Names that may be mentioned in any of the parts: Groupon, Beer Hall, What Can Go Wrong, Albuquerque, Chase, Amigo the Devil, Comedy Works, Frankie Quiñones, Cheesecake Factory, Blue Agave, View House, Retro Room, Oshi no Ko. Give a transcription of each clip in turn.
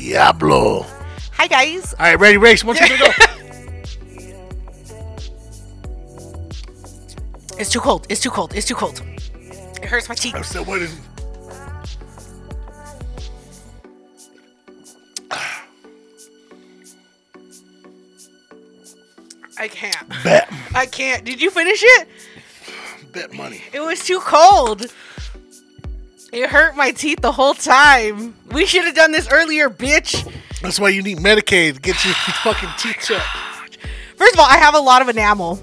Diablo. Hi, guys. All right, ready, race. 1, 2, 3, go. It's too cold. It's too cold. It's too cold. It hurts my teeth. I'm still waiting. I can't. Bet. I can't. Did you finish it? Bet money. It was too cold. It hurt my teeth the whole time. We should have done this earlier, bitch. That's why you need Medicaid to get your fucking teeth checked. First of all, I have a lot of enamel.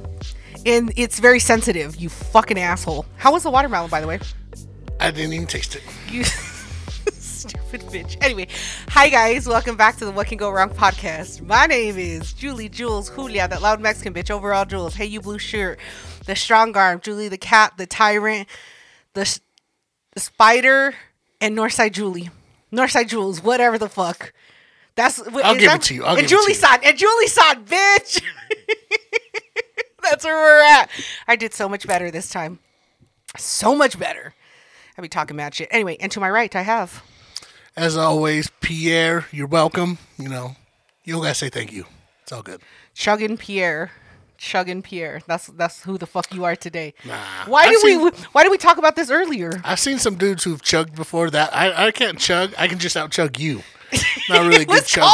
And it's very sensitive, you fucking asshole. How was the watermelon, by the way? I didn't even taste it. You stupid bitch. Anyway, hi guys. Welcome back to the What Can Go Wrong podcast. My name is Julie Jules Julia, that loud Mexican bitch, overall Jules. Hey, you blue shirt. The strong arm. Julie the cat, the tyrant, the spider, and Northside Julie. Northside Jules, whatever the fuck. I'll give it to you. And Julie Sod, bitch. That's where we're at. I did so much better this time. So much better. I'll be talking mad shit. Anyway, and to my right, I have, as always, Pierre. You're welcome. You know, you don't gotta say thank you. It's all good. Chuggin' Pierre. Chuggin' Pierre. That's who the fuck you are today. Nah. Why did we talk about this earlier? I've seen some dudes who've chugged before that. I can't chug. I can just out chug you. Not really good chugger.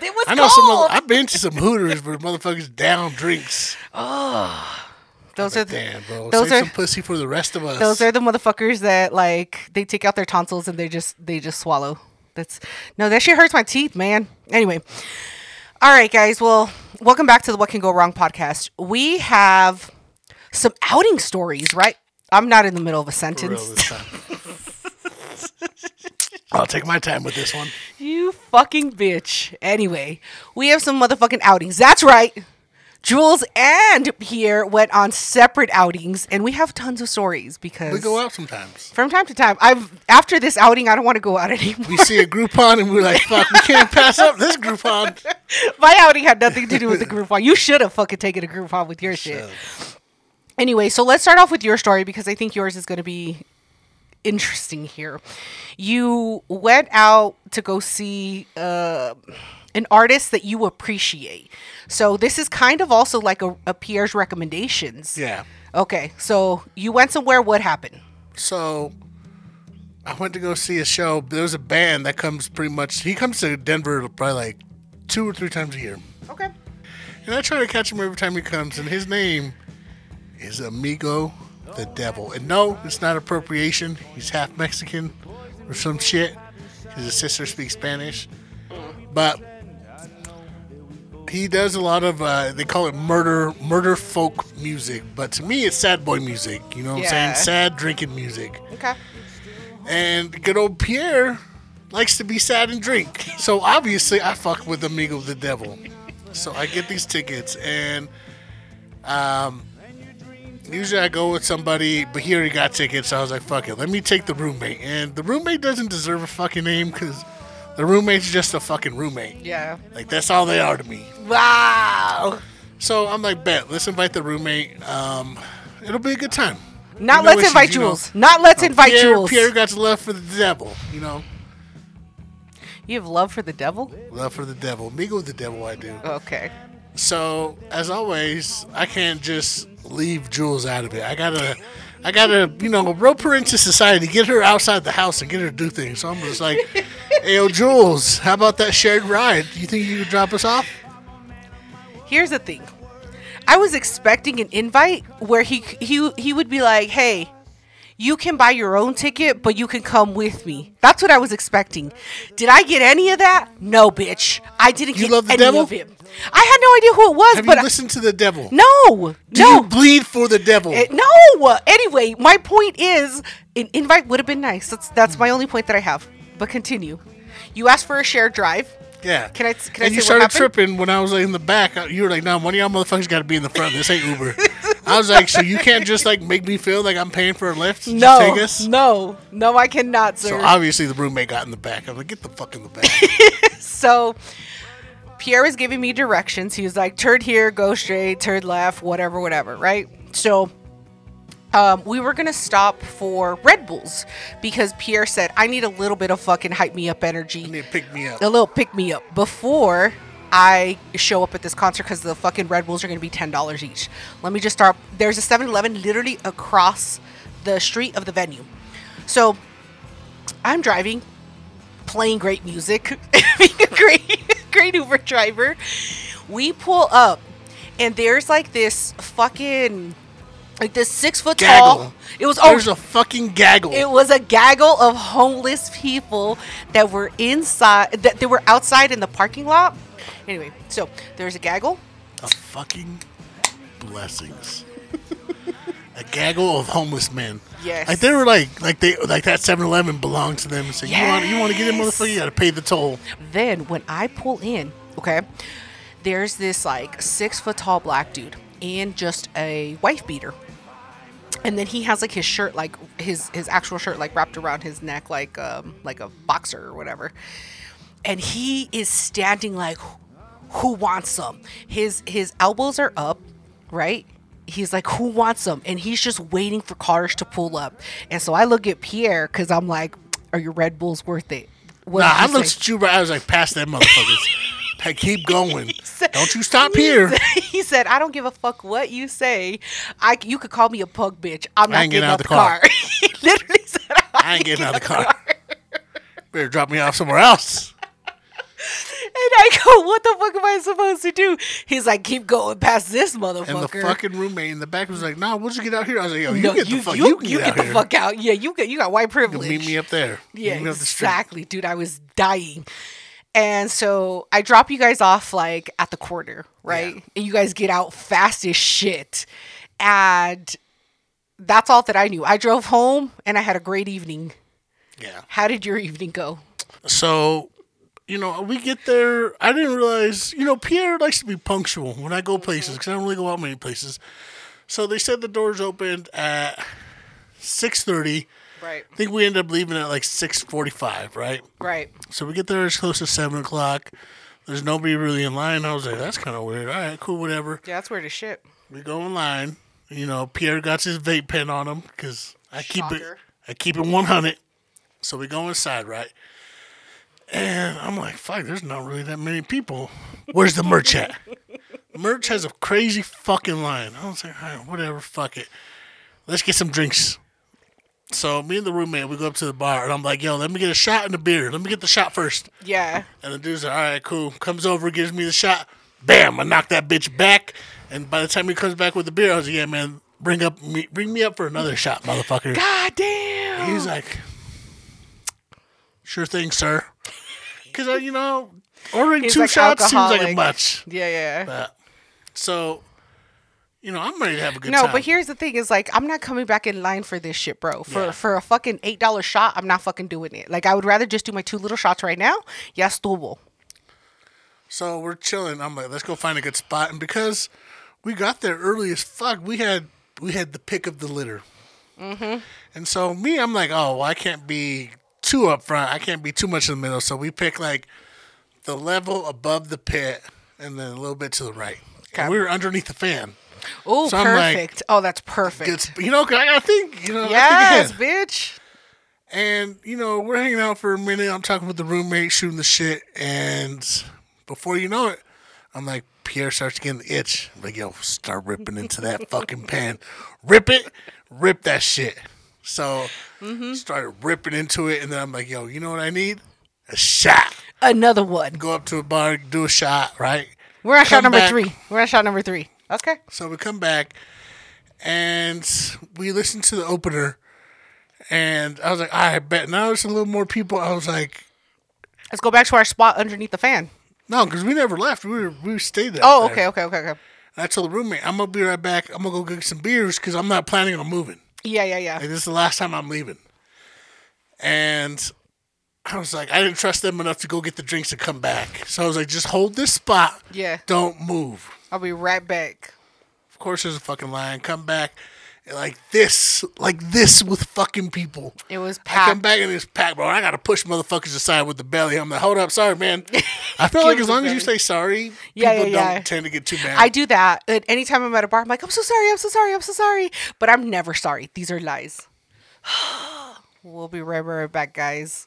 It was cold. I've been to some Hooters where motherfuckers down drinks. Oh. Save some pussy for the rest of us. Those are the motherfuckers that like they take out their tonsils and they just swallow. That shit hurts my teeth, man. Anyway. All right, guys. Well, welcome back to the What Can Go Wrong podcast. We have some outing stories, right? I'm not in the middle of a sentence. I'll take my time with this one. You fucking bitch. Anyway, we have some motherfucking outings. That's right. Jules and Pierre went on separate outings, and we have tons of stories because we go out sometimes. From time to time. After this outing, I don't want to go out anymore. We see a Groupon, and we're like, fuck, we can't pass up this Groupon. My outing had nothing to do with the Groupon. You should have fucking taken a Groupon with your shit. Anyway, so let's start off with your story because I think yours is going to be interesting here. You went out to go see an artist that you appreciate. So this is kind of also like a Pierre's recommendations. Yeah. Okay. So you went somewhere. What happened? So I went to go see a show. There was a band that comes to Denver probably like 2 or 3 times a year. Okay. And I try to catch him every time he comes. And his name is Amigo the Devil. And no, it's not appropriation. He's half Mexican or some shit. His sister speaks Spanish. But he does a lot of, they call it murder folk music. But to me, it's sad boy music. You know what I'm saying? Sad drinking music. Okay. And good old Pierre likes to be sad and drink. So obviously, I fuck with Amigo the Devil. So I get these tickets. And usually I go with somebody, but he already got tickets. So I was like, fuck it. Let me take the roommate. And the roommate doesn't deserve a fucking name because the roommate's just a fucking roommate. Yeah. Like, that's all they are to me. Wow. So I'm like, bet. Let's invite the roommate. It'll be a good time. Not let's invite Jules. Pierre got love for the devil, you know. You have love for the devil? Love for the devil. Amigo the devil, I do. Okay. So, as always, I can't just leave Jules out of it. I gotta, you know, rope her into society, get her outside the house and get her to do things. So I'm just like, hey, yo, Jules, how about that shared ride? Do you think you could drop us off? Here's the thing. I was expecting an invite where he would be like, hey, you can buy your own ticket, but you can come with me. That's what I was expecting. Did I get any of that? No, bitch. I didn't get any of it. I had no idea who it was. Have you listened to the devil? No. Do you bleed for the devil? No. Anyway, my point is an invite would have been nice. That's my only point that I have. But continue. You asked for a shared drive. Yeah. Can I say you started tripping when I was like, in the back. You were like, no, one of y'all motherfuckers got to be in the front. This ain't Uber. I was like, so you can't just like make me feel like I'm paying for a lift? No, I cannot, sir. So obviously the roommate got in the back. I'm like, get the fuck in the back. So Pierre was giving me directions. He was like, turn here, go straight, turn left, whatever, right? So we were going to stop for Red Bulls because Pierre said, I need a little bit of fucking hype me up energy. I need to pick me up. A little pick me up before I show up at this concert because the fucking Red Bulls are going to be $10 each. Let me just start. There's a 7-Eleven literally across the street of the venue. So I'm driving, playing great music, being a great Uber driver. We pull up and there's like this fucking... like this 6 foot gaggle. Tall. It was there's a fucking gaggle. It was a gaggle of homeless people that were inside, that they were outside in the parking lot. Anyway, so there's a gaggle. A fucking blessings. A gaggle of homeless men. Yes. Like they were like that 7-Eleven belonged to them. So yes. you want to get in, motherfucker? You gotta pay the toll. Then when I pull in, okay, there's this like 6 foot tall black dude in just a wife beater. And then he has like his shirt, like his actual shirt, like wrapped around his neck, like a boxer or whatever. And he is standing like, who wants some? His elbows are up, right? He's like, who wants some? And he's just waiting for cars to pull up. And so I look at Pierre because I'm like, are your Red Bulls worth it? What I looked at you, but I was like, pass that motherfuckers. Hey, keep going. Said, don't you stop here. He said, I don't give a fuck what you say. You could call me a pug bitch. I'm not getting out of the car. He literally said, I ain't getting out of the car. Better drop me off somewhere else. And I go, what the fuck am I supposed to do? He's like, keep going past this motherfucker. And the fucking roommate in the back was like, nah, we'll just get out here. I was like, yo, you get the fuck out. Yeah, you got white privilege. You'll meet me up there. Yeah, exactly, dude. I was dying. And so I drop you guys off like at the corner, right? Yeah. And you guys get out fast as shit. And that's all that I knew. I drove home and I had a great evening. Yeah. How did your evening go? So, we get there. I didn't realize, Pierre likes to be punctual when I go places because I don't really go out many places. So they said the doors opened at 6:30. Right. I think we ended up leaving at like 6:45, right? Right. So we get there as close to 7 o'clock. There's nobody really in line. I was like, that's kind of weird. All right, cool, whatever. Yeah, that's weird as shit. We go in line. Pierre got his vape pen on him because I keep it 100. So we go inside, right? And I'm like, fuck, there's not really that many people. Where's the merch at? Merch has a crazy fucking line. I was like, all right, whatever, fuck it. Let's get some drinks. So me and the roommate, we go up to the bar, and I'm like, yo, let me get a shot and a beer. Let me get the shot first. Yeah. And the dude's like, all right, cool. Comes over, gives me the shot. Bam, I knock that bitch back. And by the time he comes back with the beer, I was like, yeah, man, bring me up for another shot, motherfucker. God damn. He's like, sure thing, sir. Because, ordering two like shots alcoholic. Seems like a much. Yeah, yeah. But, so... I'm ready to have a good time. No, but here's the thing. Is like, I'm not coming back in line for this shit, bro. For a fucking $8 shot, I'm not fucking doing it. Like, I would rather just do my two little shots right now. Ya estuvo. So, we're chilling. I'm like, let's go find a good spot. And because we got there early as fuck, we had the pick of the litter. Mm-hmm. And so, me, I'm like, oh, well, I can't be too up front. I can't be too much in the middle. So, we pick, like, the level above the pit and then a little bit to the right. Okay. And we were underneath the fan. Oh, so perfect. Like, oh, that's perfect. Because I got to think, Yes, bitch. And, we're hanging out for a minute. I'm talking with the roommate, shooting the shit. And before you know it, I'm like, Pierre starts getting the itch. I'm like, yo, start ripping into that fucking pan. Rip it. Rip that shit. So, started ripping into it. And then I'm like, yo, you know what I need? A shot. Another one. Go up to a bar, do a shot, right? We're on shot number three. Okay. So we come back, and we listen to the opener, and I was like, all right, bet. Now there's a little more people. I was like... let's go back to our spot underneath the fan. No, because we never left. We stayed there. Oh, okay. And I told the roommate, I'm going to be right back. I'm going to go get some beers because I'm not planning on moving. Yeah. Like, this is the last time I'm leaving. And I was like, I didn't trust them enough to go get the drinks and come back. So I was like, just hold this spot. Yeah. Don't move. I'll be right back. Of course, there's a fucking line. Come back. Like this with fucking people. It was packed. I come back and it's packed, bro. I gotta push motherfuckers aside with the belly. I'm like, hold up, sorry, man. I feel like as long as you say sorry, people don't tend to get too mad. I do that. At any time I'm at a bar, I'm like, I'm so sorry. But I'm never sorry. These are lies. We'll be right back, guys.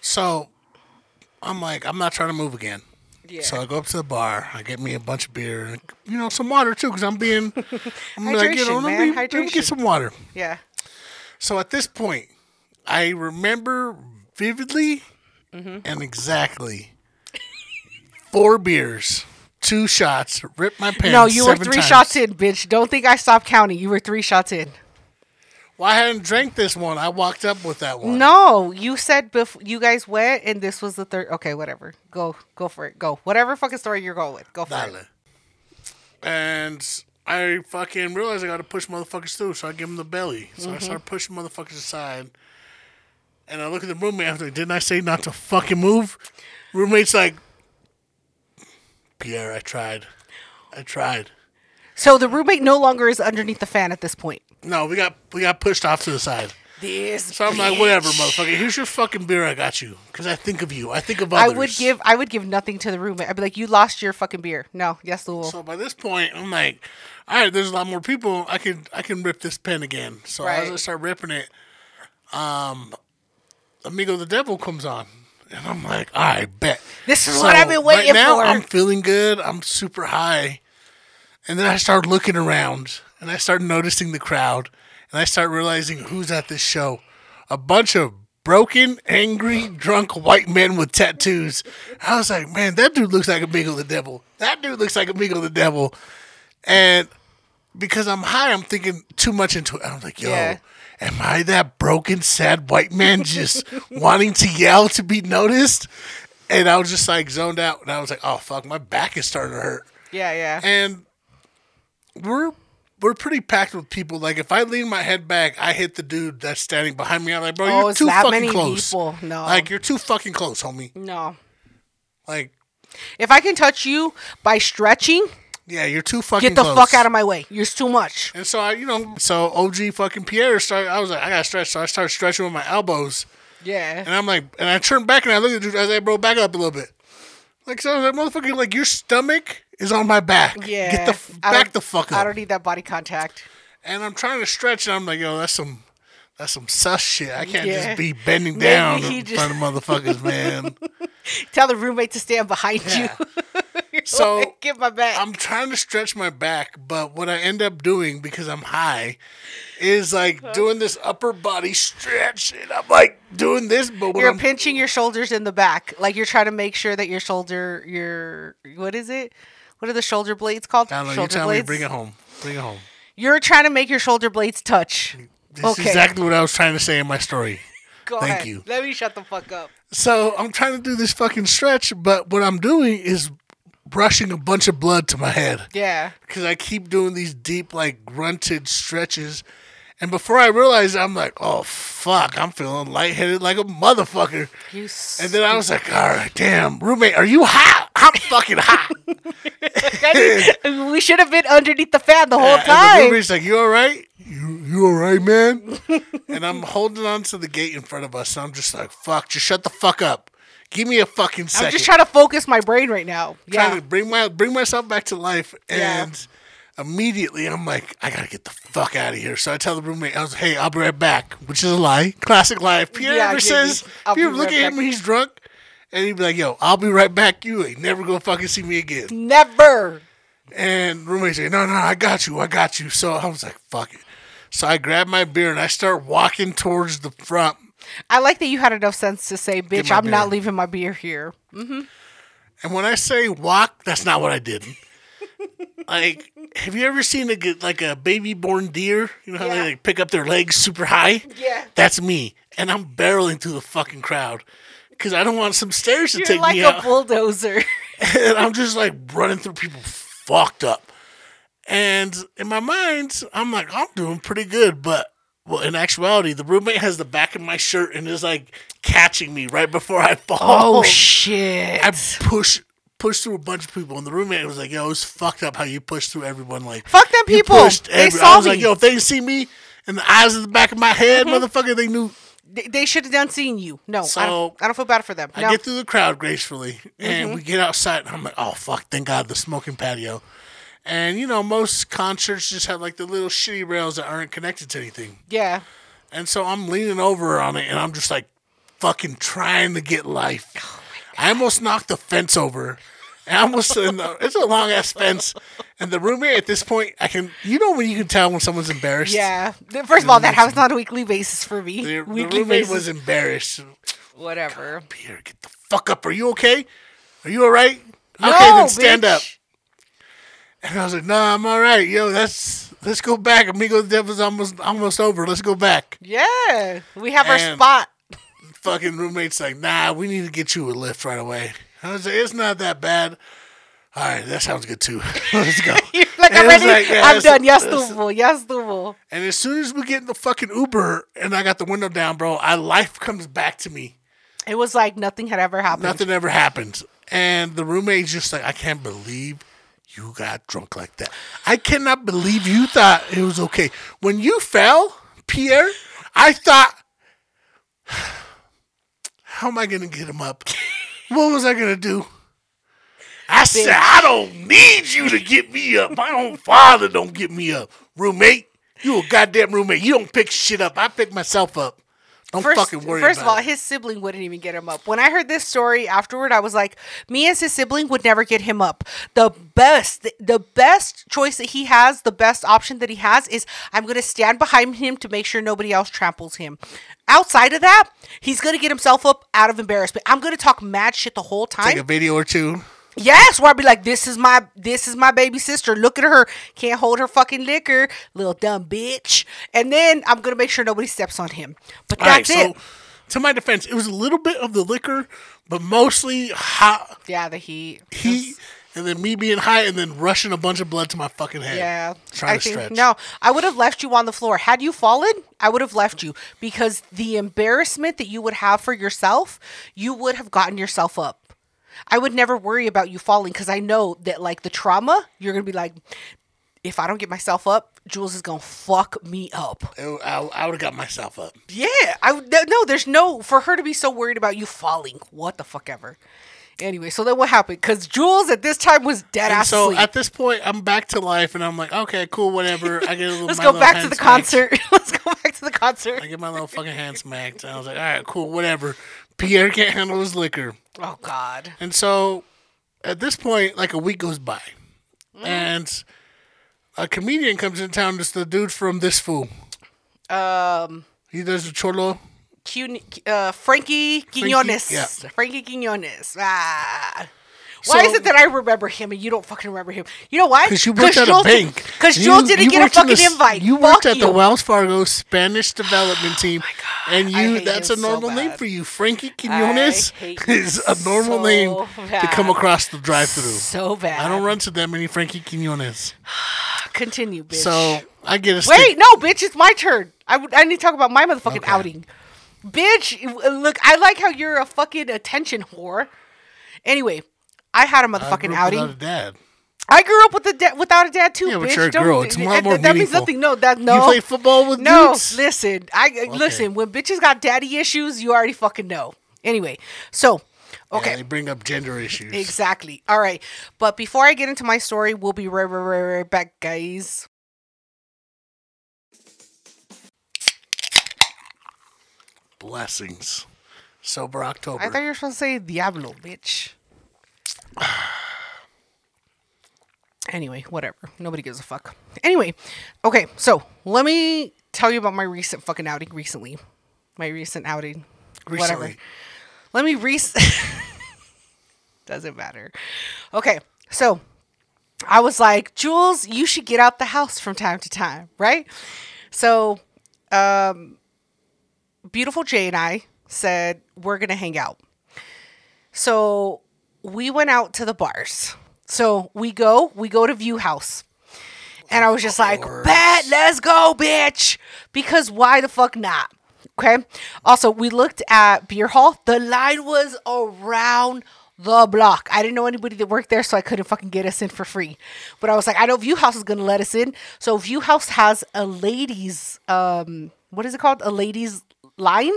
So, I'm like, I'm not trying to move again. Yeah. So I go up to the bar. I get me a bunch of beer, and, some water too, because I'm like, let me get some water. Yeah. So at this point, I remember vividly and exactly 4 beers, 2 shots, ripped my pants. No, you were 3 times. Shots in, bitch. Don't think I stopped counting. You were 3 shots in. Well, I hadn't drank this one. I walked up with that one. No, you said you guys went, and this was the third. Okay, whatever. Go for it. Go. Whatever fucking story you're going with. Go for it. And I fucking realized I got to push motherfuckers through, so I give them the belly. So I start pushing motherfuckers aside, and I look at the roommate. I was like, didn't I say not to fucking move? Roommate's like, Pierre, I tried. So the roommate no longer is underneath the fan at this point. No, we got pushed off to the side. So I'm like, whatever, motherfucker. Here's your fucking beer. I got you because I think of you. I think of others. I would give nothing to the roommate. I'd be like, you lost your fucking beer. No, yes, Lul. So by this point, I'm like, all right, there's a lot more people. I can rip this pen again. So I was gonna start ripping it. Amigo the Devil comes on, and I'm like, all right, bet. This is what I've been waiting for. I'm feeling good. I'm super high, and then I start looking around. And I start noticing the crowd, and I start realizing who's at this show. A bunch of broken, angry, drunk white men with tattoos. I was like, man, that dude looks like Amigo the Devil. And because I'm high, I'm thinking too much into it. I'm like, yo, am I that broken, sad white man just wanting to yell to be noticed? And I was just like zoned out, and I was like, oh, fuck, my back is starting to hurt. Yeah. And we're pretty packed with people. Like, if I lean my head back, I hit the dude that's standing behind me. I'm like, bro, you're too fucking close. People. No. Like, you're too fucking close, homie. No. Like, if I can touch you by stretching, yeah, you're too fucking close. Get the fuck out of my way. You're too much. And so, I OG fucking Pierre started, I was like, I gotta stretch. So I started stretching with my elbows. Yeah. And I'm like, and I turned back and I looked at the dude. I was like, bro, back up a little bit. Like, so I was like, motherfucker, like, your stomach is on my back. Yeah. Get the back the fuck up. I don't need that body contact. And I'm trying to stretch, and I'm like, yo, that's some sus shit. I can't just be bending down in front of motherfuckers, man. Tell the roommate to stand behind you. You're so like, get my back. I'm trying to stretch my back, but what I end up doing, because I'm high, is like doing this upper body stretch, and I'm like doing this, but when I'm pinching your shoulders in the back. Like, you're trying to make sure that what is it? What are the shoulder blades called? I don't know. You're telling me, bring it home. You're trying to make your shoulder blades touch. That's exactly what I was trying to say in my story. Go ahead. Thank you. Let me shut the fuck up. So I'm trying to do this fucking stretch, but what I'm doing is brushing a bunch of blood to my head. Yeah. Because I keep doing these deep, like, grunted stretches. And before I realized, I'm like, oh, fuck, I'm feeling lightheaded like a motherfucker. And then I was like, all right, damn, roommate, are you hot? I'm fucking hot. We should have been underneath the fan the whole time. And the roommate's like, you all right? You all right, man? And I'm holding on to the gate in front of us. And I'm just like, fuck, just shut the fuck up. Give me a fucking second. I'm just trying to focus my brain right now. Trying to bring myself back to life. And immediately I'm like, I got to get the fuck out of here. So I tell the roommate, I was like, hey, I'll be right back, which is a lie. Classic lie. If Pierre ever says, if you look at him, he's drunk, and he'd be like, yo, I'll be right back. You ain't never going to fucking see me again. Never. And roommate's like, no, I got you. So I was like, fuck it. So I grab my beer and I start walking towards the front. I like that you had enough sense to say, bitch, I'm not leaving my beer here. Mm-hmm. And when I say walk, that's not what I did. Like, have you ever seen a baby born deer? You know how they like, pick up their legs super high? Yeah. That's me. And I'm barreling through the fucking crowd because I don't want some stairs to take me out. You're like a bulldozer. And I'm just like running through people fucked up. And in my mind, I'm like, I'm doing pretty good, but. Well, in actuality, the roommate has the back of my shirt and is, like, catching me right before I fall. Oh, shit. I push pushed through a bunch of people, and the roommate was like, yo, it was fucked up how you pushed through everyone. Like, fuck them people. They saw me. I was like, yo, if they see me in the eyes of the back of my head, motherfucker, they knew. They should have done seeing you. No, so I don't feel bad for them. No. I get through the crowd gracefully, and we get outside, and I'm like, oh, fuck, thank God, the smoking patio. And, you know, most concerts just have, like, the little shitty rails that aren't connected to anything. Yeah. And so I'm leaning over on it, and I'm just, like, fucking trying to get life. Oh, I almost knocked the fence over. I almost, it's a long-ass fence. And the roommate at this point, you know when you can tell when someone's embarrassed? Yeah. First of all, that was not a weekly basis for me. The roommate was embarrassed. Whatever. God, Peter, get the fuck up. Are you okay? Are you all right? No, okay, then stand up. And I was like, no, I'm all right. Yo, let's go back. Amigo the Devil's almost over. Let's go back. Yeah. We have our spot. Fucking roommate's like, nah, we need to get you a lift right away. I was like, it's not that bad. All right, that sounds good too. Let's go. Like, I'm ready. Like, yeah, I'm done. Yes, Duval. Yes, Duval. And as soon as we get in the fucking Uber and I got the window down, bro, life comes back to me. It was like nothing had ever happened. Nothing ever happened. And the roommate's just like, I can't believe you got drunk like that. I cannot believe you thought it was okay. When you fell, Pierre, I thought, how am I going to get him up? What was I going to do? I said, I don't need you to get me up. My own father don't get me up. Roommate, you a goddamn roommate. You don't pick shit up. I pick myself up. Don't fucking worry about it. First of all, his sibling wouldn't even get him up. When I heard this story afterward, I was like, me as his sibling would never get him up. The best choice that he has, the best option that he has is I'm going to stand behind him to make sure nobody else tramples him. Outside of that, he's going to get himself up out of embarrassment. I'm going to talk mad shit the whole time. Take a video or two. Yes, where I'd be like, this is my baby sister. Look at her. Can't hold her fucking liquor. Little dumb bitch. And then I'm going to make sure nobody steps on him. But that's it. So, to my defense, it was a little bit of the liquor, but mostly hot. Yeah, the heat. And then me being high and then rushing a bunch of blood to my fucking head. Yeah. Trying to stretch. No, I would have left you on the floor. Had you fallen, I would have left you. Because the embarrassment that you would have for yourself, you would have gotten yourself up. I would never worry about you falling because I know that, like, the trauma, you're going to be like, if I don't get myself up, Jules is going to fuck me up. I would have got myself up. Yeah. For her to be so worried about you falling, what the fuck ever. Anyway, so then what happened? Because Jules at this time was dead-ass asleep. So at this point, I'm back to life, and I'm like, okay, cool, whatever. I get a little Let's go back to the concert. I get my little fucking hand smacked, and I was like, all right, cool, whatever. Pierre can't handle his liquor. Oh, God. And so, at this point, like a week goes by. Mm. And a comedian comes in town. It's the dude from This Fool. He does a cholo. Frankie Quiñones. Yeah. Frankie Quiñones. Ah. Why is it that I remember him and you don't fucking remember him? You know why? Because you worked at a bank. Because Joel didn't get a fucking invite. You worked at the Wells Fargo Spanish development team. Oh my God. And that's a normal name for you. Frankie Quiñones is a normal name to come across the drive-thru. So bad. I don't run to that many Frankie Quiñones. Continue, bitch. So I get a Wait, no, bitch. It's my turn. I need to talk about my motherfucking outing. Bitch, look, I like how you're a fucking attention whore. Anyway. I had a motherfucking outing. Without a dad. I grew up with without a dad too. Yeah, but bitch. You're a girl. It's a lot more meaningful. That means nothing. No. You play football with dudes? No, listen. Listen. When bitches got daddy issues, you already fucking know. Anyway, so okay. Yeah, they bring up gender issues. Exactly. All right, but before I get into my story, we'll be right back, guys. Blessings, sober October. I thought you were supposed to say Diablo, bitch. Anyway, whatever. Nobody gives a fuck. Anyway, okay, so let me tell you about my recent fucking outing recently. My recent outing. Recently. Whatever. Let me Doesn't matter. Okay, so I was like, Jules, you should get out the house from time to time, right? So, beautiful Jay and I said, we're going to hang out. So we went out to the bars. So we go to View House. And I was just like, bet, let's go, bitch. Because why the fuck not? Okay. Also, we looked at Beer Hall. The line was around the block. I didn't know anybody that worked there, so I couldn't fucking get us in for free. But I was like, I know View House is going to let us in. So View House has a ladies, what is it called? A ladies line?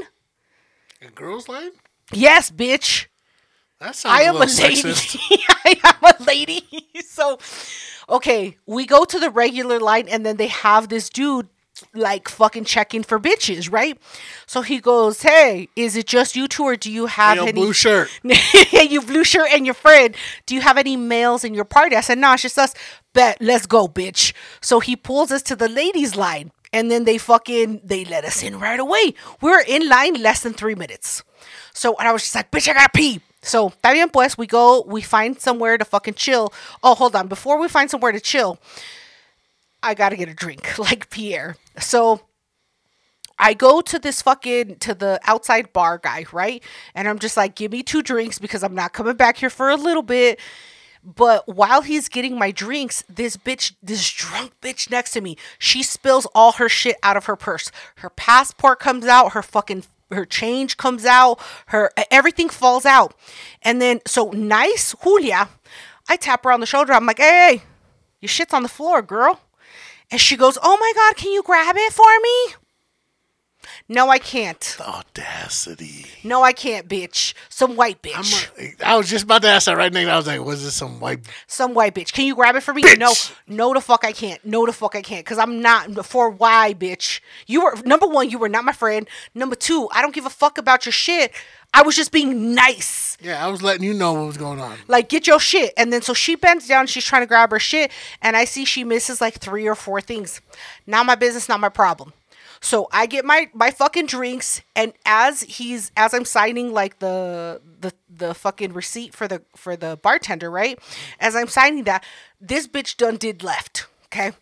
A girls line? Yes, bitch. That sounds I am a lady. I am a lady. So, okay, we go to the regular line, and then they have this dude like fucking checking for bitches, right? So he goes, "Hey, is it just you two, or do you have any blue shirt? You blue shirt and your friend. Do you have any males in your party?" I said, "No, it's just us." "Bet, let's go, bitch." So he pulls us to the ladies line, and then they let us in right away. We were in line less than 3 minutes. So and I was just like, "Bitch, I gotta pee." So, está bien pues, we go, we find somewhere to fucking chill. Oh, hold on. Before we find somewhere to chill, I got to get a drink, like Pierre. So, I go to this fucking, to the outside bar guy, right? And I'm just like, give me 2 drinks because I'm not coming back here for a little bit. But while he's getting my drinks, this bitch, this drunk bitch next to me, she spills all her shit out of her purse. Her passport comes out, her change comes out, her everything falls out. And then, so nice Julia, I tap her on the shoulder. I'm like, hey, your shit's on the floor, girl. And she goes, oh my God, can you grab it for me? No, I can't. The audacity. No, I can't, bitch. Some white bitch. I was just about to ask that right now. I was like, was this some white? Some white bitch. Can you grab it for me? Bitch. No, the fuck I can't. No, the fuck I can't. Because I'm not for why, bitch. You were, number one, you were not my friend. Number two, I don't give a fuck about your shit. I was just being nice. Yeah, I was letting you know what was going on. Like, get your shit. And then so she bends down. She's trying to grab her shit. And I see she misses like 3 or 4 things. Not my business, not my problem. So I get my fucking drinks, and as I'm signing like the fucking receipt for the bartender, right? As I'm signing that, this bitch done did left, okay?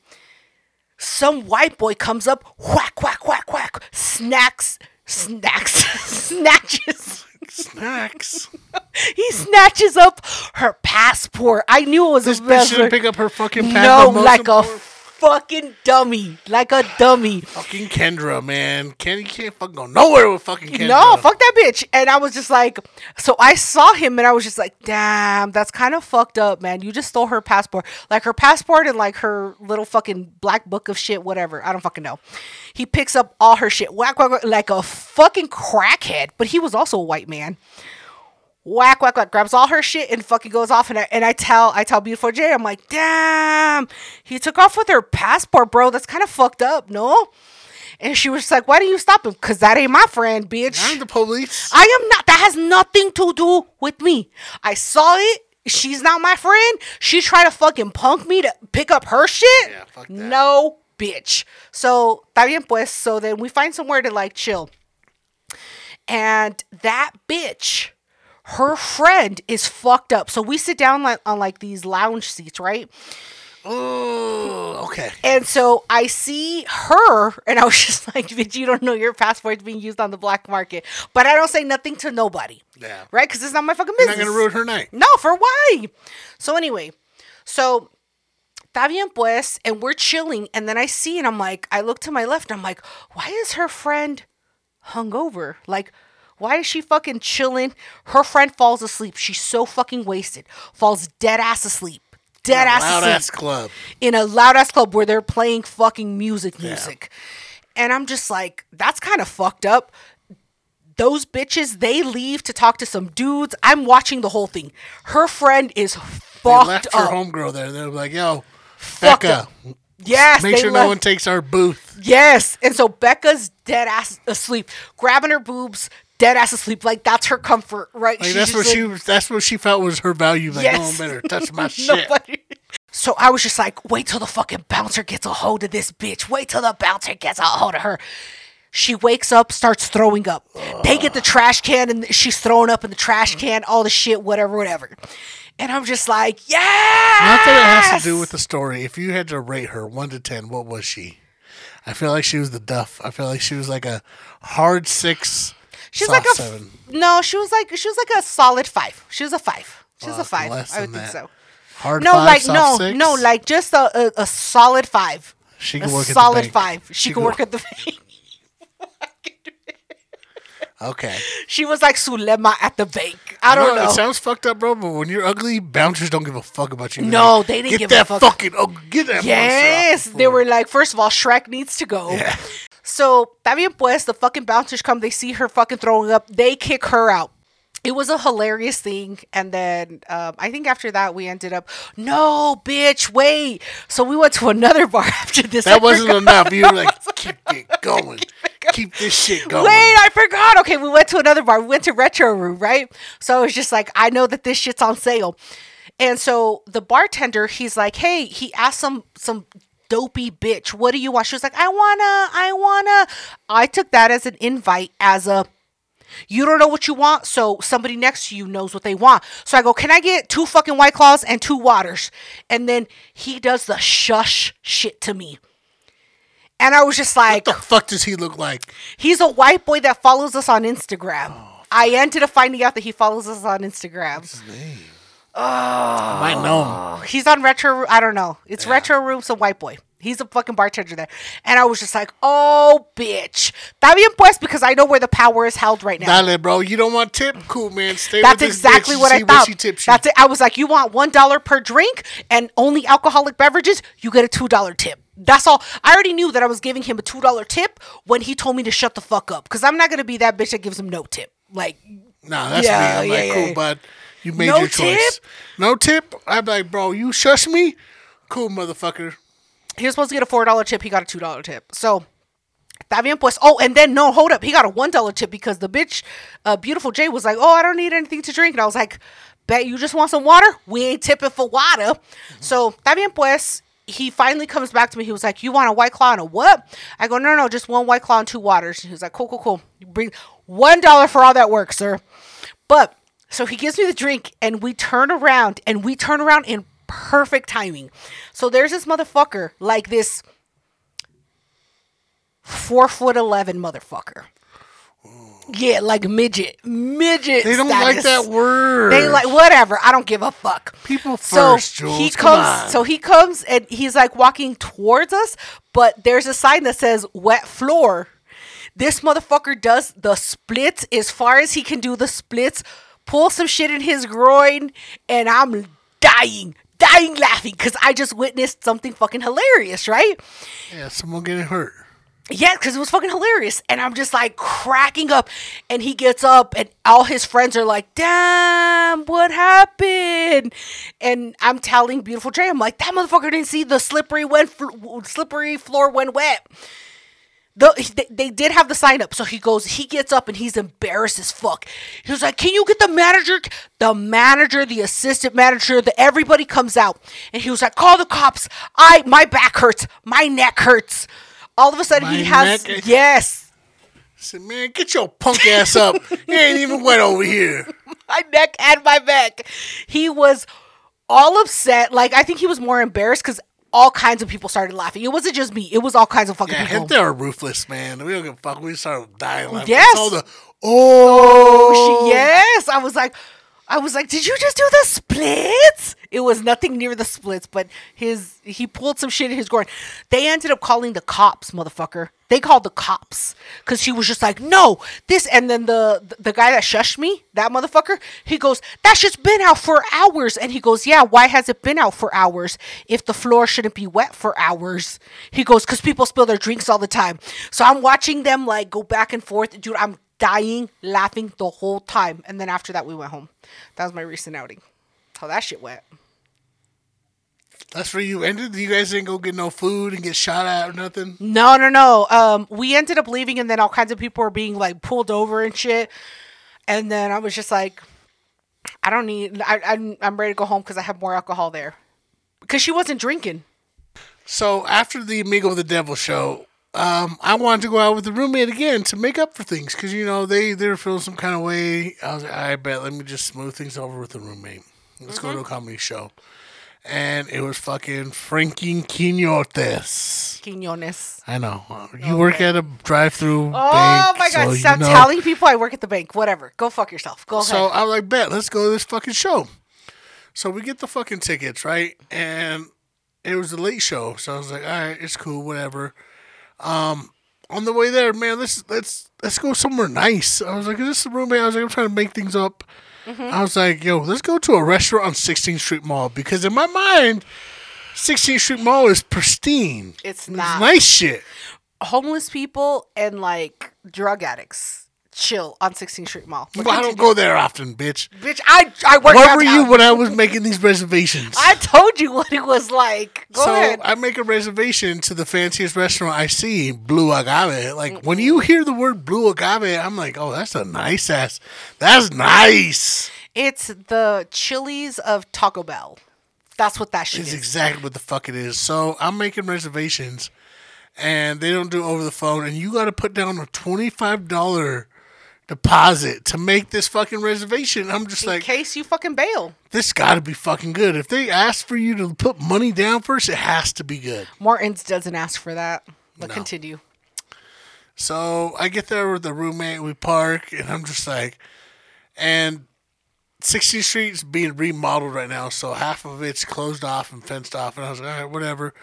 Some white boy comes up, whack, whack, whack, whack, snatches. Snacks. He snatches up her passport. I knew it was this a bitch shouldn't pick up her fucking passport. No, like a fucking dummy. Like a dummy. Fucking Kendra, man. You can't fucking go nowhere with fucking Kendra. No, fuck that bitch. And I was just like, so I saw him and I was just like, damn, that's kind of fucked up, man. You just stole her passport. Like her passport and like her little fucking black book of shit, whatever. I don't fucking know. He picks up all her shit. Whack, whack, whack. Like a fucking crackhead. But he was also a white man. Whack, whack, whack, grabs all her shit and fucking goes off. And I tell Beautiful Jay, I'm like, damn, he took off with her passport, bro. That's kind of fucked up, no? And she was like, why do you stop him? Because that ain't my friend, bitch. I'm the police. I am not. That has nothing to do with me. I saw it. She's not my friend. She tried to fucking punk me to pick up her shit. Yeah, fuck that. No, bitch. So, está bien pues. So then we find somewhere to like chill. And that bitch, her friend is fucked up. So we sit down on like these lounge seats, right? Oh, okay. And so I see her and I was just like, bitch, you don't know your passport's being used on the black market. But I don't say nothing to nobody. Yeah. Right? Because it's not my fucking business. You're not going to ruin her night. No, for why? So anyway, so está bien pues, and we're chilling. And then I see and I'm like, I look to my left and I'm like, why is her friend hungover? Like, why is she fucking chilling? Her friend falls asleep. She's so fucking wasted. Falls dead ass asleep. Dead ass asleep. Loud ass club. In a loud ass club where they're playing fucking music. Yeah. And I'm just like, that's kind of fucked up. Those bitches, they leave to talk to some dudes. I'm watching the whole thing. Her friend is fucked up. They left her homegirl there. They're like, yo, Becca. Yes. Make sure no one takes our booth. Yes. And so Becca's dead ass asleep. Grabbing her boobs. Dead ass asleep, like that's her comfort, right? Like, that's what like, that's what she felt was her value. Like, yes. No one better touch my shit. So I was just like, wait till the fucking bouncer gets a hold of this bitch. Wait till the bouncer gets a hold of her. She wakes up, starts throwing up. They get the trash can and she's throwing up in the trash can, all the shit, whatever. And I'm just like, yeah. Not that it has to do with the story. If you had to rate her 1 to 10, what was she? I feel like she was the Duff. I feel like she was like a hard 6. She's soft like a 7. No, she was like a solid 5. She was a 5. She was a 5. I would think that. So. Hard no, 5, like soft no, 6? No, like just a solid 5. She could work at the bank. She could work at the bank. Okay. She was like Sulema at the bank. I don't know. It sounds fucked up, bro, but when you're ugly, bouncers don't give a fuck about you. No, they didn't give a fuck. Get that yes, monster. Yes. They were like, first of all, Shrek needs to go. Yeah. So, también pues, the fucking bouncers come. They see her fucking throwing up. They kick her out. It was a hilarious thing. And then I think after that, we ended up, no, bitch, wait. So we went to another bar after this. That wasn't enough. You were like, keep it going. Keep this shit going. Wait, I forgot. Okay, we went to another bar. We went to Retro Room, right? So I was just like, I know that this shit's on sale. And so the bartender, he's like, hey, he asked some dopey bitch, what do you want? She was like, I wanna. I took that as an invite, as a, you don't know what you want, so somebody next to you knows what they want. So I go, can I get 2 fucking White Claws and 2 waters? And then he does the shush shit to me. And I was just like, what the fuck does he look like? He's a white boy that follows us on Instagram. Oh, I ended up finding out that he follows us on Instagram. What's his name? Oh, I might know him. He's on Retro. I don't know. It's Retro Room, some white boy. He's a fucking bartender there. And I was just like, oh, bitch. Está bien pues, because I know where the power is held right now. Dale, bro. You don't want tip? Cool, man. Stay that's with exactly this bitch. What I thought. What she tips you. That's it. I was like, you want $1 per drink and only alcoholic beverages? You get a $2 tip. That's all. I already knew that I was giving him a $2 tip when he told me to shut the fuck up. Because I'm not going to be that bitch that gives him no tip. Like, nah, that's yeah, me. I'm like, cool, bud. You made your choice. No tip? I'm like, bro, you shush me? Cool, motherfucker. He was supposed to get a $4 tip. He got a $2 tip. So, está bien pues. Oh, and then, no, hold up. He got a $1 tip because the bitch, Beautiful Jay, was like, oh, I don't need anything to drink. And I was like, bet you just want some water? We ain't tipping for water. Mm-hmm. So, está bien pues. He finally comes back to me. He was like, you want a White Claw and a what? I go, no, just 1 White Claw and 2 waters. He was like, cool. You bring $1 for all that work, sir. But, so he gives me the drink and we turn around in perfect timing. So there's this motherfucker, like this 4'11" motherfucker. Ooh. Yeah, like midget. They don't status. Like that word. They like whatever. I don't give a fuck. People first. So Jules, he comes and he's like walking towards us, but there's a sign that says wet floor. This motherfucker does the splits as far as he can do the splits. Pull some shit in his groin, and I'm dying laughing because I just witnessed something fucking hilarious, right? Yeah, someone getting hurt. Yeah, because it was fucking hilarious, and I'm just like cracking up, and he gets up, and all his friends are like, damn, what happened? And I'm telling Beautiful Jay, I'm like, that motherfucker didn't see the slippery floor went wet. They did have the sign up. So he gets up and he's embarrassed as fuck. He was like, can you get the manager? The manager, the assistant manager, everybody comes out. And he was like, call the cops. My back hurts. My neck hurts. All of a sudden yes. I said, man, get your punk ass up. You ain't even wet over here. My neck and my back. He was all upset. Like, I think he was more embarrassed because all kinds of people started laughing. It wasn't just me. It was all kinds of fucking people. And they were ruthless, man. We don't give a fuck. We started dying laughing. Yes. Yes. I was like, did you just do the splits? It was nothing near the splits, but he pulled some shit in his groin. They ended up calling the cops, motherfucker. They called the cops because she was just like, no, this. And then the guy that shushed me, that motherfucker, he goes, that shit's been out for hours. And he goes, yeah, why has it been out for hours if the floor shouldn't be wet for hours? He goes, because people spill their drinks all the time. So I'm watching them like go back and forth. Dude, I'm dying laughing the whole time. And then after that, we went home. That was my recent outing. That's how that shit went. That's where you ended? You guys didn't go get no food and get shot at or nothing? No. We ended up leaving, and then all kinds of people were being like pulled over and shit. And then I was just like, I'm ready to go home because I have more alcohol there. Because she wasn't drinking. So after the Amigo the Devil show, I wanted to go out with the roommate again to make up for things because, you know, they were feeling some kind of way. I was like, I bet, let me just smooth things over with the roommate. Let's go to a comedy show. And it was fucking Frankie Quiñones. I know. You work at a drive-through bank. Oh, my God. So stop telling people I work at the bank. Whatever. Go fuck yourself. Go ahead. So I was like, bet, let's go to this fucking show. So we get the fucking tickets, right? And it was a late show. So I was like, all right, it's cool, whatever. on the way there, man, let's go somewhere nice. I was like, is this the roommate? I was like, I'm trying to make things up. Mm-hmm. I was like, yo, let's go to a restaurant on 16th Street Mall, because in my mind, 16th Street Mall is pristine. It's not. It's nice shit. Homeless people and like drug addicts chill on 16th Street Mall. Well, I don't go there often, bitch. Bitch, I work downtown. Where were you when I was making these reservations? I told you what it was like. Go ahead. So I make a reservation to the fanciest restaurant I see, Blue Agave. Like, mm-hmm. when you hear the word Blue Agave, I'm like, oh, that's a nice ass. That's nice. It's the Chili's of Taco Bell. That's what that shit is. It's exactly what the fuck it is. So I'm making reservations, and they don't do it over the phone, and you got to put down a $25 deposit to make this fucking reservation. I'm just like, in case you fucking bail. This got to be fucking good. If they ask for you to put money down first, it has to be good. Martin's doesn't ask for that, but no. Continue. So I get there with the roommate, we park, and I'm just like, and 16th Street's being remodeled right now, so half of it's closed off and fenced off, and I was like, all right, whatever.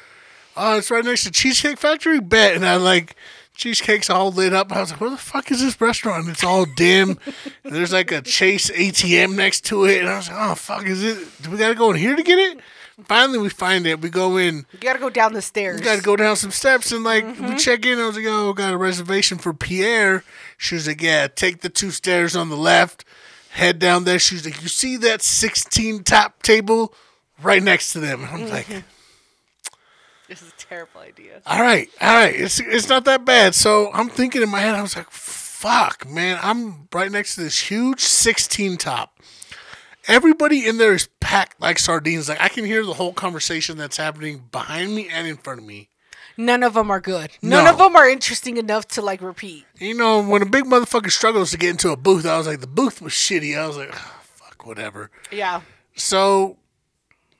Oh, it's right next to Cheesecake Factory? Bet. And I like, cheesecake's all lit up. I was like, where the fuck is this restaurant? And it's all dim. And there's like a Chase ATM next to it. And I was like, oh, fuck, is it? Do we got to go in here to get it? Finally, we find it. We go in. You got to go down the stairs. You got to go down some steps. And like, mm-hmm. we check in. I was like, oh, got a reservation for Pierre. She was like, yeah, take the 2 stairs on the left. Head down there. She was like, you see that 16 top table right next to them? And I'm mm-hmm. like, this is a terrible idea. All right. It's not that bad. So I'm thinking in my head, I was like, fuck, man. I'm right next to this huge 16 top. Everybody in there is packed like sardines. Like, I can hear the whole conversation that's happening behind me and in front of me. None of them are good. None of them are interesting enough to, like, repeat. You know, when a big motherfucker struggles to get into a booth, I was like, the booth was shitty. I was like, oh, fuck, whatever. Yeah. So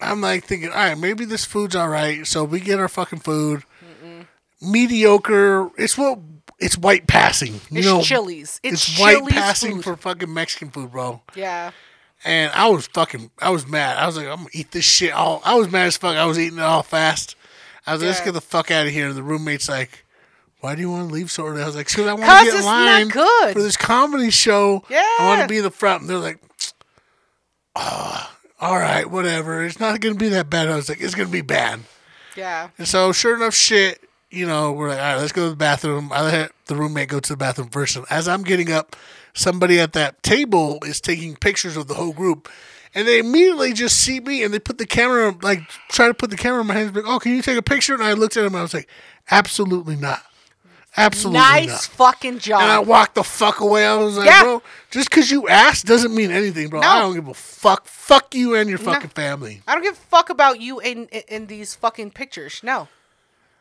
I'm like thinking, all right, maybe this food's all right. So we get our fucking food. Mm-mm. Mediocre. It's white passing. It's Chili's. It's white Chili's passing food. For fucking Mexican food, bro. Yeah. And I was mad. I was like, I'm going to eat this shit all. I was mad as fuck. I was eating it all fast. I was like, let's get the fuck out of here. And the roommate's like, why do you want to leave so early? I was like, because I want to get in line for this comedy show. Yeah. I want to be in the front. And they're like, oh. All right, whatever. It's not going to be that bad. I was like, it's going to be bad. Yeah. And so, sure enough, shit, you know, we're like, all right, let's go to the bathroom. I let the roommate go to the bathroom first. And as I'm getting up, somebody at that table is taking pictures of the whole group. And they immediately just see me, and they put the camera, like, try to put the camera in my hands. Like, oh, can you take a picture? And I looked at him, and I was like, absolutely not. Absolutely nice not. Fucking job. And I walked the fuck away. I was like, bro, just because you asked doesn't mean anything, bro. No. I don't give a fuck. Fuck you and your fucking family. I don't give a fuck about you in these fucking pictures. No.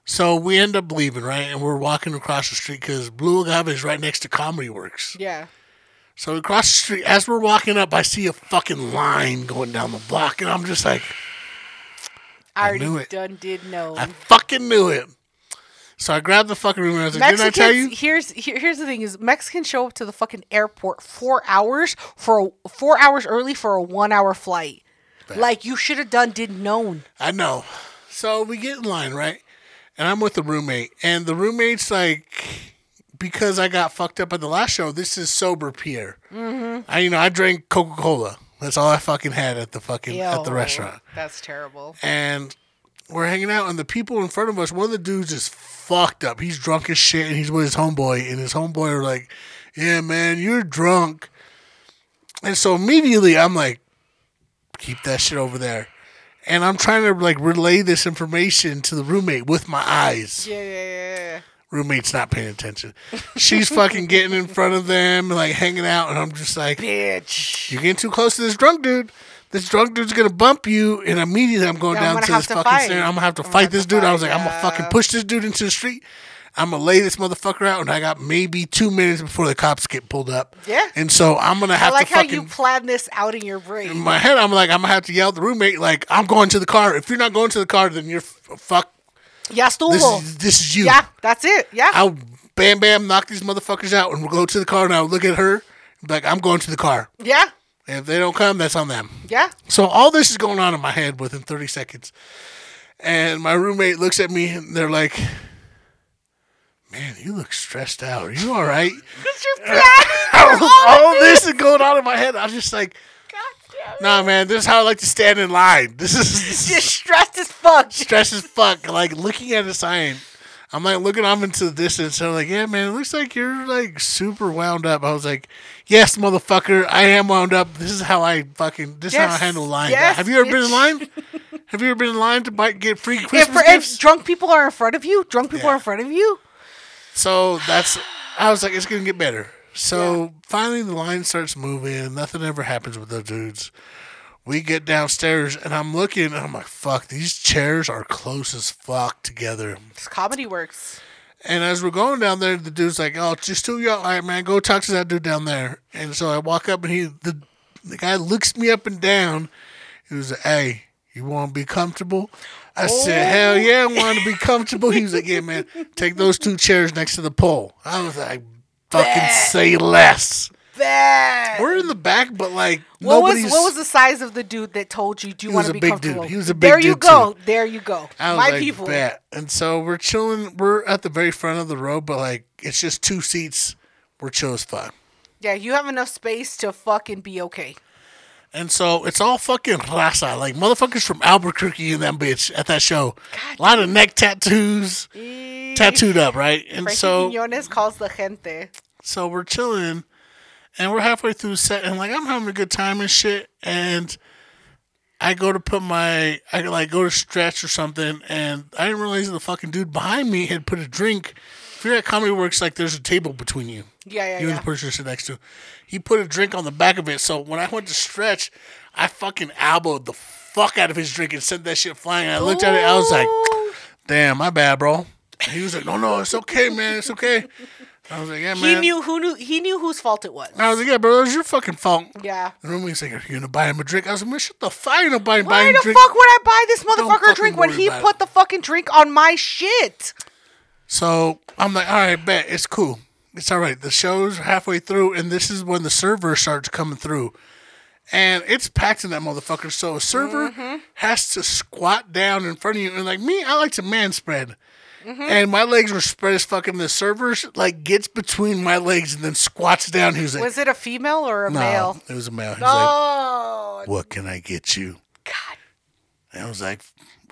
So we end up leaving, right? And we're walking across the street because Blue Agave is right next to Comedy Works. Yeah. So across the street, as we're walking up, I see a fucking line going down the block. And I'm just like, I already knew it. I fucking knew it. So I grabbed the fucking room and I was like, didn't I tell you? Here's the thing is Mexicans show up to the fucking airport 4 hours early for a 1 hour flight. Bad. Like you should have didn't known. I know. So we get in line, right? And I'm with the roommate. And the roommate's like, because I got fucked up at the last show, this is sober Pierre. Mm-hmm. I drank Coca-Cola. That's all I fucking had at the fucking at the restaurant. That's terrible. And we're hanging out, and the people in front of us, one of the dudes is fucked up. He's drunk as shit, and he's with his homeboy. And his homeboy are like, yeah, man, you're drunk. And so immediately I'm like, keep that shit over there. And I'm trying to, like, relay this information to the roommate with my eyes. Yeah. Roommate's not paying attention. She's fucking getting in front of them, like, hanging out. And I'm just like, bitch, you're getting too close to this drunk dude. This drunk dude's going to bump you, and immediately I'm going down to this fucking stand. I'm going to have to fight this dude. I was like, I'm going to fucking push this dude into the street. I'm going to lay this motherfucker out, and I got maybe 2 minutes before the cops get pulled up. Yeah. And so I'm going to have to fucking... I like how you plan this out in your brain. In my head, I'm like, I'm going to have to yell at the roommate, like, I'm going to the car. If you're not going to the car, then you're fuck. Yeah, this is you. Yeah, that's it. Yeah. I'll bam, knock these motherfuckers out, and we'll go to the car, and I'll look at her, like, I'm going to the car. Yeah. If they don't come, that's on them. Yeah. So all this is going on in my head within 30 seconds. And my roommate looks at me and they're like, man, you look stressed out. Are you all right? Because you're planning all this is going on in my head. I'm just like, God damn it. Nah, man, this is how I like to stand in line. This is just stressed as fuck. Stressed as fuck. Like, looking at a sign. I'm like looking off into the distance, and I'm like, yeah, man, it looks like you're like super wound up. I was like, yes, motherfucker, I am wound up. This is how I fucking, this is how I handle lines. Yes, have you ever been in line? Have you ever been in line to get free Christmas gifts? If drunk people are in front of you, are in front of you. So I was like, it's going to get better. So finally the line starts moving. Nothing ever happens with those dudes. We get downstairs, and I'm looking, and I'm like, fuck, these chairs are close as fuck together. It's Comedy Works. And as we're going down there, the dude's like, oh, just two of y'all. All right, man, go talk to that dude down there. And so I walk up, and the guy looks me up and down. He was like, hey, you want to be comfortable? I said, hell yeah, I want to be comfortable. He was like, yeah, man, take those two chairs next to the pole. I was like, fucking say less. Bad. We're in the back, but like what was the size of the dude that told you? Do you want to be comfortable? Dude. He was a big dude. There you go. My people. Bad. And so we're chilling. We're at the very front of the road, but like it's just two seats. We're chill as fuck. Yeah, you have enough space to fucking be okay. And so it's all fucking raza, like motherfuckers from Albuquerque in that bitch at that show. God, a lot of neck tattoos, tattooed up, right? And Frankie Quiñones calls the gente. So we're chilling. And we're halfway through the set, and like I'm having a good time and shit. And I go to put my, go to stretch or something, and I didn't realize the fucking dude behind me had put a drink. If you're at Comedy Works, like there's a table between you. Yeah. You and the person sitting next to. He put a drink on the back of it, so when I went to stretch, I fucking elbowed the fuck out of his drink and sent that shit flying. And I looked at it, I was like, "Damn, my bad, bro." And he was like, "No, it's okay, man, it's okay." I was like, yeah, man. He knew whose fault it was. I was like, yeah, bro, it was your fucking fault. Yeah. The roomie's like, are you going to buy him a drink? I was like, man, shut the fuck up. I ain't gonna buy him a drink. Why the fuck would I buy this motherfucker a drink when he put the fucking drink on my shit? So I'm like, all right, bet. It's cool. It's all right. The show's halfway through, and this is when the server starts coming through. And it's packed in that motherfucker. So a server has to squat down in front of you. And like me, I like to man spread. Mm-hmm. And my legs were spread as fuck, and the server like gets between my legs and then squats down. He was like, was it a female or a male? It was a male. He was like, what can I get you? God. And I was like,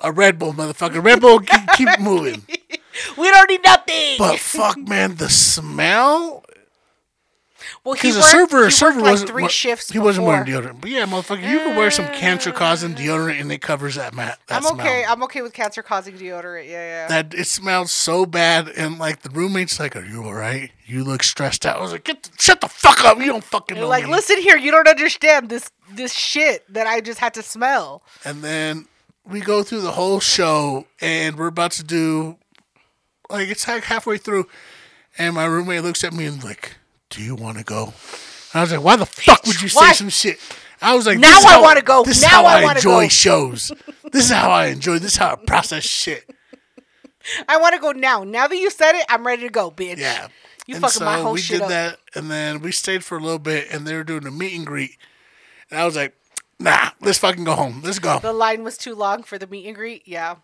a Red Bull, motherfucker. Red Bull, keep moving. We don't need nothing. But fuck, man, the smell. Well, because the server was like three shifts. He wasn't wearing deodorant, but yeah, motherfucker, you can wear some cancer-causing deodorant, and it covers that mat. I'm okay with cancer-causing deodorant. Yeah. That it smells so bad, and like the roommate's like, "Are you all right? You look stressed out." I was like, "Shut the fuck up! You don't fucking know." Like, listen here, you don't understand this shit that I just had to smell. And then we go through the whole show, and we're about to do, like, it's like halfway through, and my roommate looks at me and like, do you want to go? And I was like, why the fuck would you say some shit? I was like, now I want to go. This is how I enjoy shows. This is how I enjoy. This is how I process shit. I want to go now. Now that you said it, I'm ready to go, bitch. Yeah. You fucking my whole shit up. We did that, and then we stayed for a little bit, and they were doing a meet and greet. And I was like, nah, let's fucking go home. Let's go. The line was too long for the meet and greet. Yeah.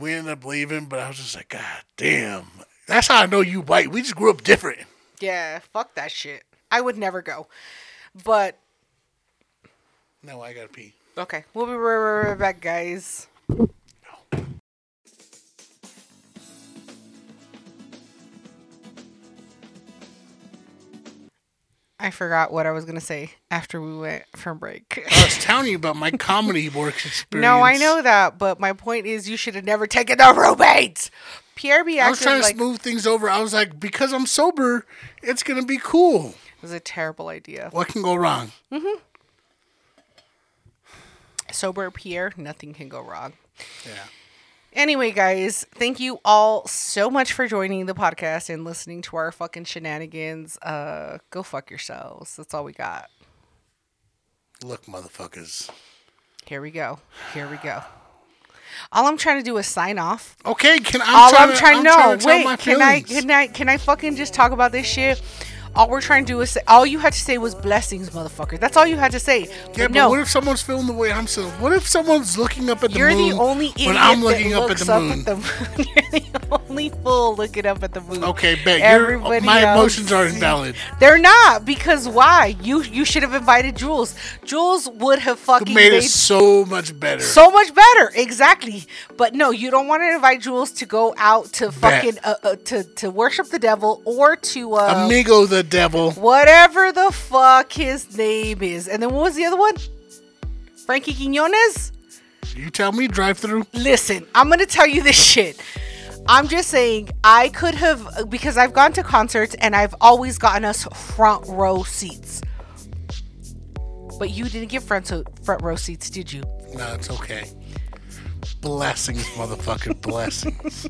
We ended up leaving, but I was just like, God damn. That's how I know you white. We just grew up different. Yeah, fuck that shit. I would never go. But. No, I gotta pee. Okay, we'll be right back, guys. No. I forgot what I was gonna say after we went from break. I was telling you about my Comedy Works experience. No, I know that, but my point is you should have never taken the roommates. PRB I was trying to smooth things over. I was like, because I'm sober, it's going to be cool. It was a terrible idea. What can go wrong? Mm-hmm. Sober Pierre, nothing can go wrong. Yeah. Anyway, guys, thank you all so much for joining the podcast and listening to our fucking shenanigans. Go fuck yourselves. That's all we got. Look, motherfuckers. Here we go. All I'm trying to do is sign off. Okay, can I fucking just talk about this shit? All we're trying to do is say, all you had to say was blessings, motherfucker. That's all you had to say. Yeah, but what if someone's feeling the way I'm feeling? What if someone's looking up at the moon? You're the only idiot that looks up at the moon. only fool looking up at the moon. Okay, bet. My emotions are invalid. They're not, because why? You should have invited Jules. Jules would have fucking made it so much better. So much better, exactly. But no, you don't want to invite Jules to go out to fucking to worship the devil or to Amigo the Devil, whatever the fuck his name is. And then what was the other one? Frankie Quiñones? You tell me, drive through. Listen, I'm going to tell you this shit. I'm just saying, I could have, because I've gone to concerts and I've always gotten us front row seats. But you didn't get front row seats, did you? No, it's okay. Blessings, motherfucking blessings.